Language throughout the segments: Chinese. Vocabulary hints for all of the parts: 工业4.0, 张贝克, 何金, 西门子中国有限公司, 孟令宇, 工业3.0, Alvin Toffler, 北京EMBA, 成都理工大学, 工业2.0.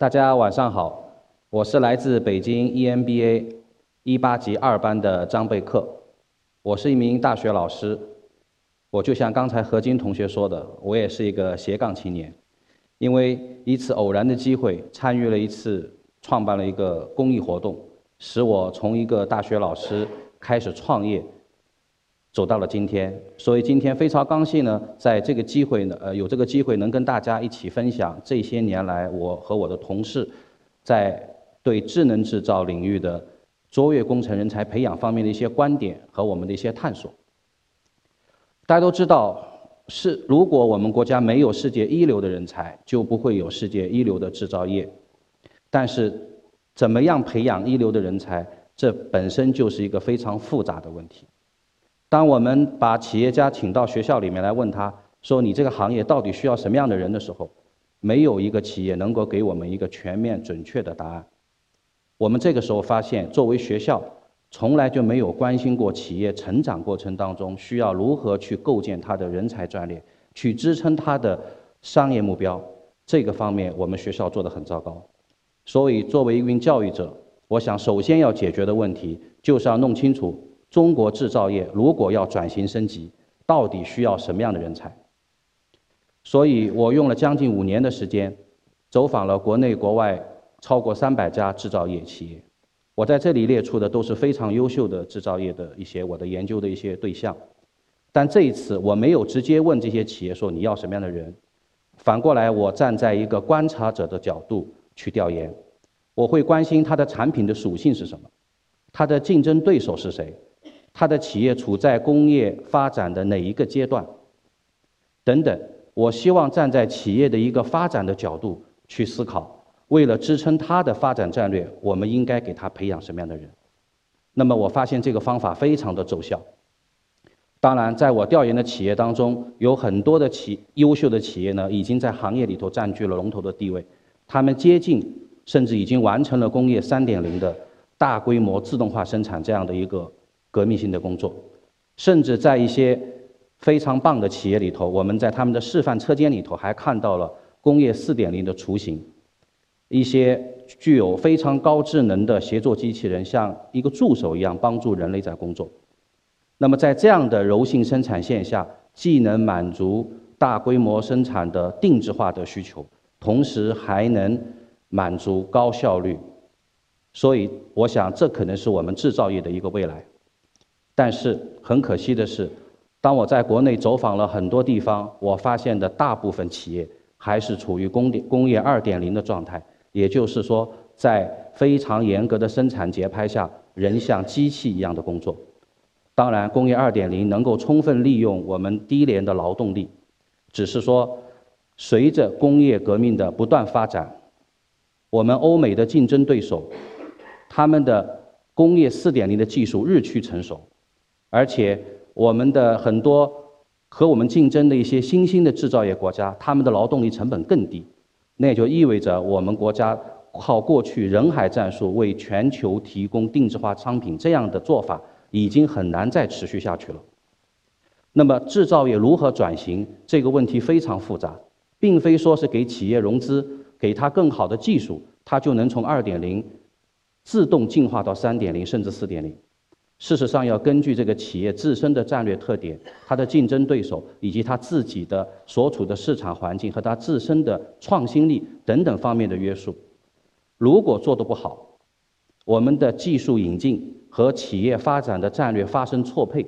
大家晚上好，我是来自北京 EMBA 18级2班的张贝克，我是一名大学老师。我就像刚才何金同学说的，我也是一个斜杠青年，因为一次偶然的机会参与了一次创办了一个公益活动，使我从一个大学老师开始创业，走到了今天。所以今天非常高兴呢，在这个机会呢，有这个机会能跟大家一起分享这些年来我和我的同事在对智能制造领域的卓越工程人才培养方面的一些观点和我们的一些探索。大家都知道，如果我们国家没有世界一流的人才，就不会有世界一流的制造业。但是，怎么样培养一流的人才，这本身就是一个非常复杂的问题。当我们把企业家请到学校里面来问他说你这个行业到底需要什么样的人的时候，没有一个企业能够给我们一个全面准确的答案。我们这个时候发现，作为学校从来就没有关心过企业成长过程当中需要如何去构建它的人才战略，去支撑它的商业目标。这个方面我们学校做得很糟糕。所以作为一名教育者，我想首先要解决的问题就是要弄清楚中国制造业如果要转型升级，到底需要什么样的人才。所以我用了将近5年的时间，走访了国内国外超过300家制造业企业。我在这里列出的都是非常优秀的制造业的一些我的研究的一些对象，但这一次我没有直接问这些企业说你要什么样的人，反过来我站在一个观察者的角度去调研。我会关心它的产品的属性是什么，它的竞争对手是谁，它的企业处在工业发展的哪一个阶段等等。我希望站在企业的一个发展的角度去思考，为了支撑它的发展战略，我们应该给它培养什么样的人。那么我发现这个方法非常的奏效。当然在我调研的企业当中，有很多的优秀的企业呢，已经在行业里头占据了龙头的地位，他们接近甚至已经完成了工业 3.0 的大规模自动化生产这样的一个革命性的工作。甚至在一些非常棒的企业里头，我们在他们的示范车间里头还看到了工业 4.0 的雏形。一些具有非常高智能的协作机器人像一个助手一样帮助人类在工作。那么在这样的柔性生产线下，既能满足大规模生产的定制化的需求，同时还能满足高效率。所以我想这可能是我们制造业的一个未来。但是很可惜的是，当我在国内走访了很多地方，我发现的大部分企业还是处于工业 2.0 的状态。也就是说，在非常严格的生产节拍下，人像机器一样的工作。当然，工业 2.0 能够充分利用我们低廉的劳动力，只是说，随着工业革命的不断发展，我们欧美的竞争对手，他们的工业 4.0 的技术日趋成熟，而且我们的很多和我们竞争的一些新兴的制造业国家，他们的劳动力成本更低。那也就意味着我们国家靠过去人海战术为全球提供定制化商品这样的做法已经很难再持续下去了。那么制造业如何转型，这个问题非常复杂，并非说是给企业融资，给它更好的技术，它就能从 2.0 自动进化到 3.0 甚至 4.0。 事实上要根据这个企业自身的战略特点，它的竞争对手，以及它自己的所处的市场环境和它自身的创新力等等方面的约束。如果做得不好，我们的技术引进和企业发展的战略发生错配，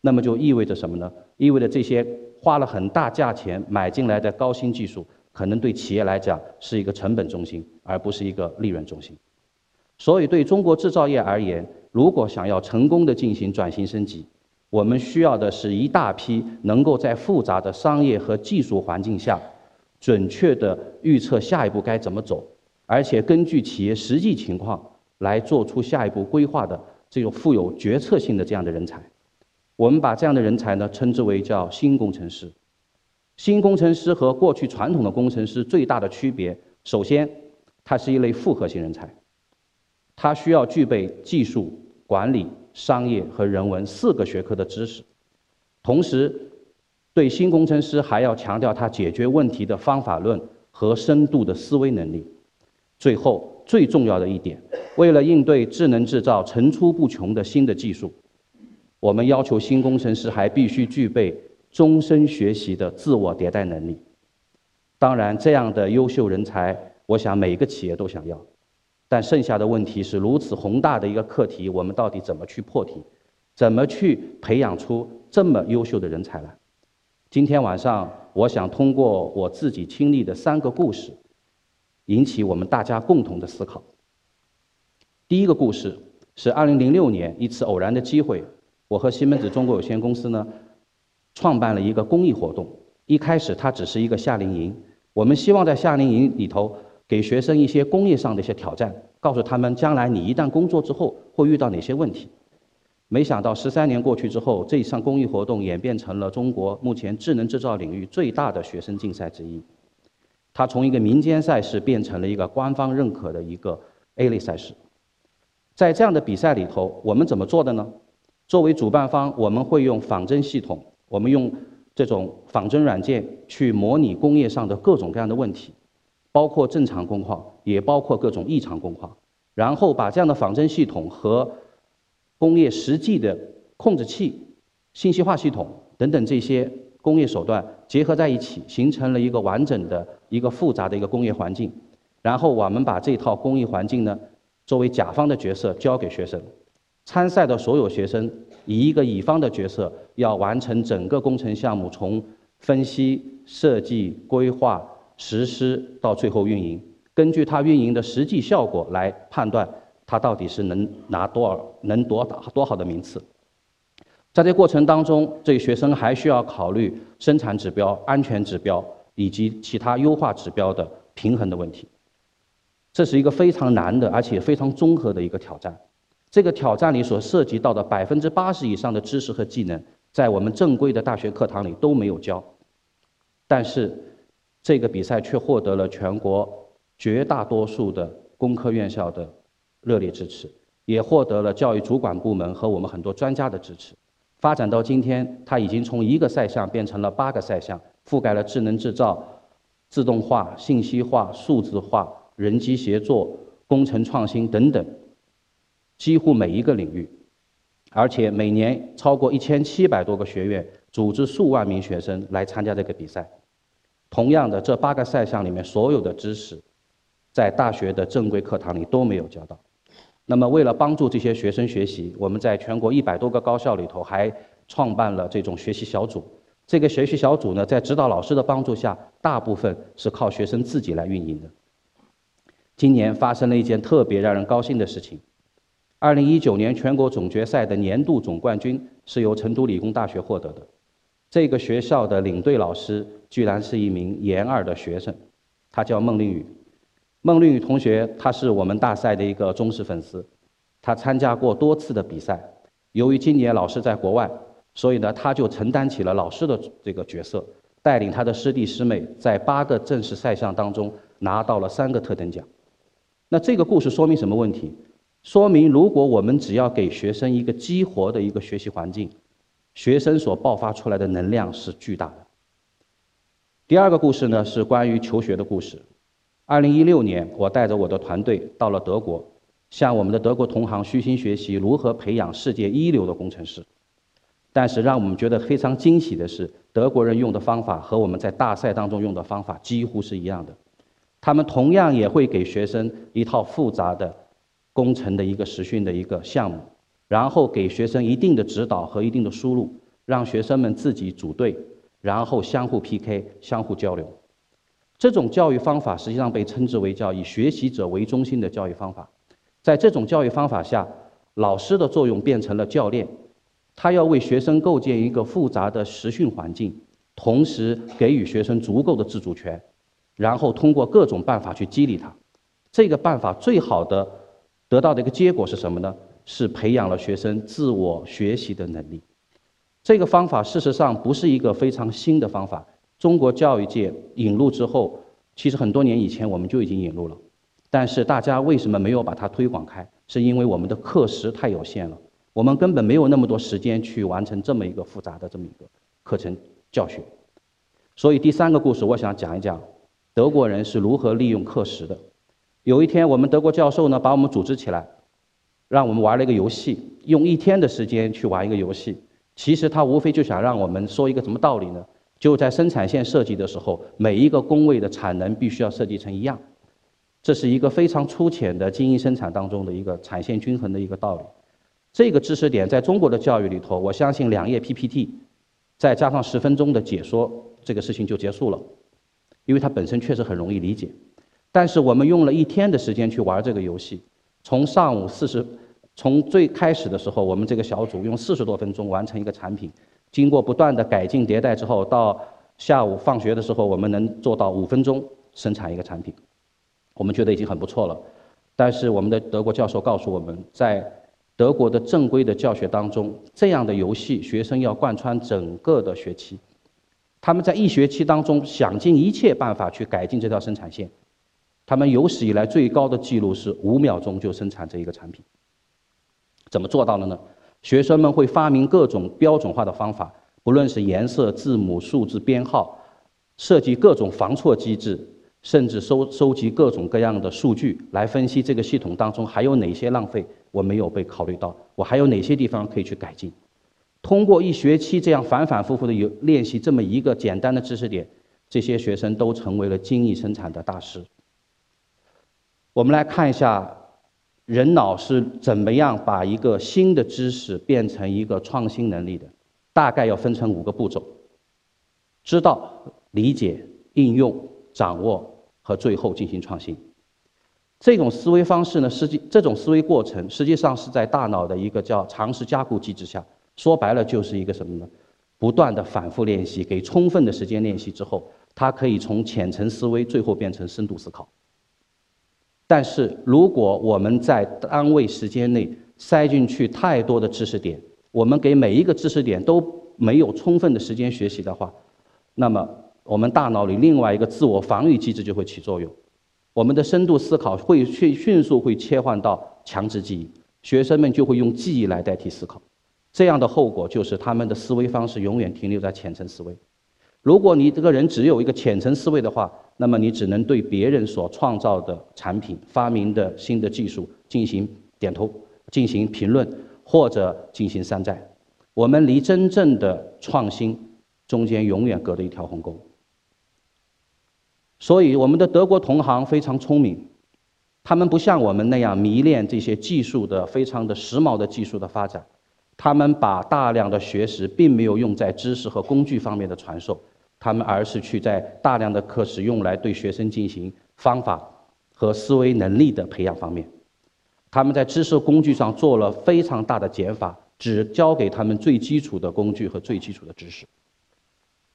那么就意味着什么呢？意味着这些花了很大价钱买进来的高新技术，可能对企业来讲是一个成本中心，而不是一个利润中心。所以对中国制造业而言，如果想要成功的进行转型升级，我们需要的是一大批能够在复杂的商业和技术环境下准确的预测下一步该怎么走，而且根据企业实际情况来做出下一步规划的这种富有决策性的这样的人才。我们把这样的人才呢称之为叫新工程师。新工程师和过去传统的工程师最大的区别，首先它是一类复合型人才，它需要具备技术、管理、商业和人文4个学科的知识。同时对新工程师还要强调他解决问题的方法论和深度的思维能力。最后，最重要的一点，为了应对智能制造层出不穷的新的技术，我们要求新工程师还必须具备终身学习的自我迭代能力。当然，这样的优秀人才，我想每个企业都想要。但剩下的问题是如此宏大的一个课题，我们到底怎么去破题？怎么去培养出这么优秀的人才来？今天晚上，我想通过我自己亲历的3个故事，引起我们大家共同的思考。第一个故事是2006年一次偶然的机会，我和西门子中国有限公司呢创办了一个公益活动。一开始它只是一个夏令营，我们希望在夏令营里头给学生一些工业上的一些挑战，告诉他们将来你一旦工作之后会遇到哪些问题。没想到13年过去之后，这一项公益活动演变成了中国目前智能制造领域最大的学生竞赛之一。它从一个民间赛事变成了一个官方认可的一个 A 类赛事。在这样的比赛里头，我们怎么做的呢？作为主办方，我们会用仿真系统，我们用这种仿真软件去模拟工业上的各种各样的问题，包括正常工况，也包括各种异常工况，然后把这样的仿真系统和工业实际的控制器、信息化系统等等这些工业手段结合在一起，形成了一个完整的一个复杂的一个工业环境。然后我们把这套工业环境呢，作为甲方的角色交给学生，参赛的所有学生以一个乙方的角色要完成整个工程项目，从分析、设计、规划、实施到最后运营，根据它运营的实际效果来判断它到底是能拿多好的名次。在这过程当中，这些学生还需要考虑生产指标、安全指标以及其他优化指标的平衡的问题。这是一个非常难的，而且非常综合的一个挑战。这个挑战里所涉及到的80%以上的知识和技能，在我们正规的大学课堂里都没有教。但是，这个比赛却获得了全国绝大多数的工科院校的热烈支持，也获得了教育主管部门和我们很多专家的支持。发展到今天，它已经从一个赛项变成了8个赛项，覆盖了智能制造、自动化、信息化、数字化、人机协作、工程创新等等，几乎每一个领域。而且每年超过1700多个学院组织数万名学生来参加这个比赛。同样的，这8个赛项里面所有的知识，在大学的正规课堂里都没有教到。那么为了帮助这些学生学习，我们在全国100多个高校里头还创办了这种学习小组。这个学习小组呢，在指导老师的帮助下，大部分是靠学生自己来运营的。今年发生了一件特别让人高兴的事情。2019年全国总决赛的年度总冠军是由成都理工大学获得的。这个学校的领队老师居然是一名研二的学生，他叫孟令宇。孟令宇同学，他是我们大赛的一个忠实粉丝，他参加过多次的比赛。由于今年老师在国外，所以呢，他就承担起了老师的这个角色，带领他的师弟师妹在8个正式赛项当中拿到了3个特等奖。那这个故事说明什么问题？说明如果我们只要给学生一个激活的一个学习环境，学生所爆发出来的能量是巨大的。第二个故事呢，是关于求学的故事。2016年，我带着我的团队到了德国，向我们的德国同行虚心学习如何培养世界一流的工程师。但是让我们觉得非常惊喜的是，德国人用的方法和我们在大赛当中用的方法几乎是一样的。他们同样也会给学生一套复杂的工程的一个实训的一个项目，然后给学生一定的指导和一定的输入，让学生们自己组队，然后相互 PK， 相互交流。这种教育方法实际上被称之为叫以学习者为中心的教育方法。在这种教育方法下，老师的作用变成了教练，他要为学生构建一个复杂的实训环境，同时给予学生足够的自主权，然后通过各种办法去激励他。这个办法最好的得到的一个结果是什么呢？是培养了学生自我学习的能力。这个方法事实上不是一个非常新的方法，中国教育界引入之后，其实很多年以前我们就已经引入了，但是大家为什么没有把它推广开？是因为我们的课时太有限了，我们根本没有那么多时间去完成这么一个复杂的这么一个课程教学。所以第3个故事我想讲一讲德国人是如何利用课时的。有一天，我们德国教授呢把我们组织起来，让我们玩了一个游戏，用一天的时间去玩一个游戏。其实他无非就想让我们说一个什么道理呢？就在生产线设计的时候，每一个工位的产能必须要设计成一样。这是一个非常粗浅的精英生产当中的一个产线均衡的一个道理。这个知识点在中国的教育里头，我相信2页 PPT， 再加上10分钟的解说，这个事情就结束了，因为它本身确实很容易理解。但是我们用了一天的时间去玩这个游戏，从上午从最开始的时候，我们这个小组用40多分钟完成一个产品，经过不断的改进迭代之后，到下午放学的时候，我们能做到5分钟生产一个产品，我们觉得已经很不错了。但是我们的德国教授告诉我们，在德国的正规的教学当中，这样的游戏学生要贯穿整个的学期，他们在一学期当中想尽一切办法去改进这条生产线。他们有史以来最高的记录是5秒钟就生产这一个产品。怎么做到的呢？学生们会发明各种标准化的方法，不论是颜色、字母、数字编号，设计各种防错机制，甚至收集各种各样的数据来分析这个系统当中还有哪些浪费我没有被考虑到，我还有哪些地方可以去改进。通过一学期这样反反复复的练习这么一个简单的知识点，这些学生都成为了精益生产的大师。我们来看一下人脑是怎么样把一个新的知识变成一个创新能力的，大概要分成5个步骤：知道、理解、应用、掌握和最后进行创新。这种思维方式呢，这种思维过程实际上是在大脑的一个叫常识加固机制下，说白了就是一个什么呢？不断的反复练习，给充分的时间练习之后，它可以从浅层思维最后变成深度思考。但是如果我们在单位时间内塞进去太多的知识点，我们给每一个知识点都没有充分的时间学习的话，那么我们大脑里另外一个自我防御机制就会起作用，我们的深度思考会迅速切换到强制记忆，学生们就会用记忆来代替思考。这样的后果就是他们的思维方式永远停留在浅层思维。如果你这个人只有一个浅层思维的话，那么你只能对别人所创造的产品、发明的新的技术进行点头、进行评论或者进行山寨。我们离真正的创新中间永远隔着一条鸿沟。所以我们的德国同行非常聪明，他们不像我们那样迷恋这些技术的非常的时髦的技术的发展，他们把大量的学识并没有用在知识和工具方面的传授，他们而是去在大量的课时用来对学生进行方法和思维能力的培养方面。他们在知识工具上做了非常大的减法，只教给他们最基础的工具和最基础的知识。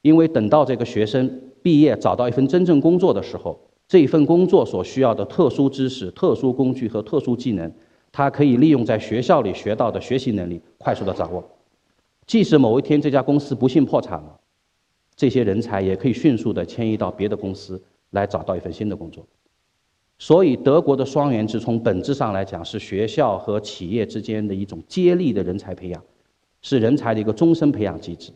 因为等到这个学生毕业找到一份真正工作的时候，这一份工作所需要的特殊知识、特殊工具和特殊技能，他可以利用在学校里学到的学习能力快速的掌握。即使某一天这家公司不幸破产了，这些人才也可以迅速的迁移到别的公司来找到一份新的工作。所以德国的双元制从本质上来讲是学校和企业之间的一种接力的人才培养，是人才的一个终身培养机制。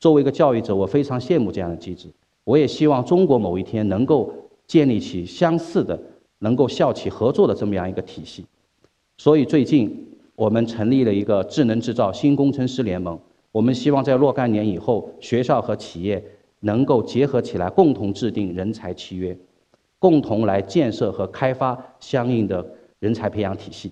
作为一个教育者，我非常羡慕这样的机制，我也希望中国某一天能够建立起相似的能够校企合作的这么样一个体系。所以最近我们成立了一个智能制造新工程师联盟，我们希望在若干年以后，学校和企业能够结合起来，共同制定人才契约，共同来建设和开发相应的人才培养体系。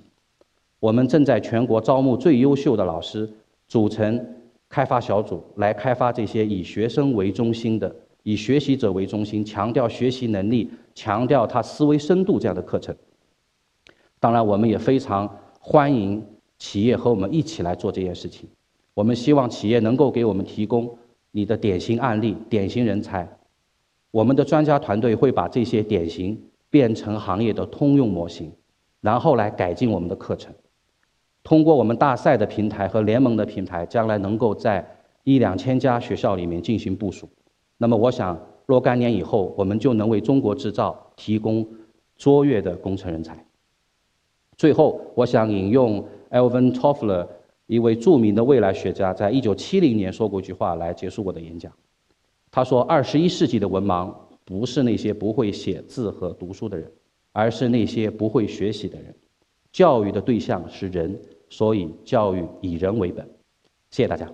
我们正在全国招募最优秀的老师，组成开发小组来开发这些以学生为中心的、以学习者为中心、强调学习能力、强调他思维深度这样的课程。当然，我们也非常欢迎企业和我们一起来做这件事情。我们希望企业能够给我们提供你的典型案例、典型人才，我们的专家团队会把这些典型变成行业的通用模型，然后来改进我们的课程。通过我们大赛的平台和联盟的平台，将来能够在1、2千家学校里面进行部署。那么我想若干年以后，我们就能为中国制造提供卓越的工程人才。最后我想引用 Alvin Toffler 一位著名的未来学家在1970年说过一句话来结束我的演讲。他说，21世纪的文盲不是那些不会写字和读书的人，而是那些不会学习的人。教育的对象是人，所以教育以人为本。谢谢大家。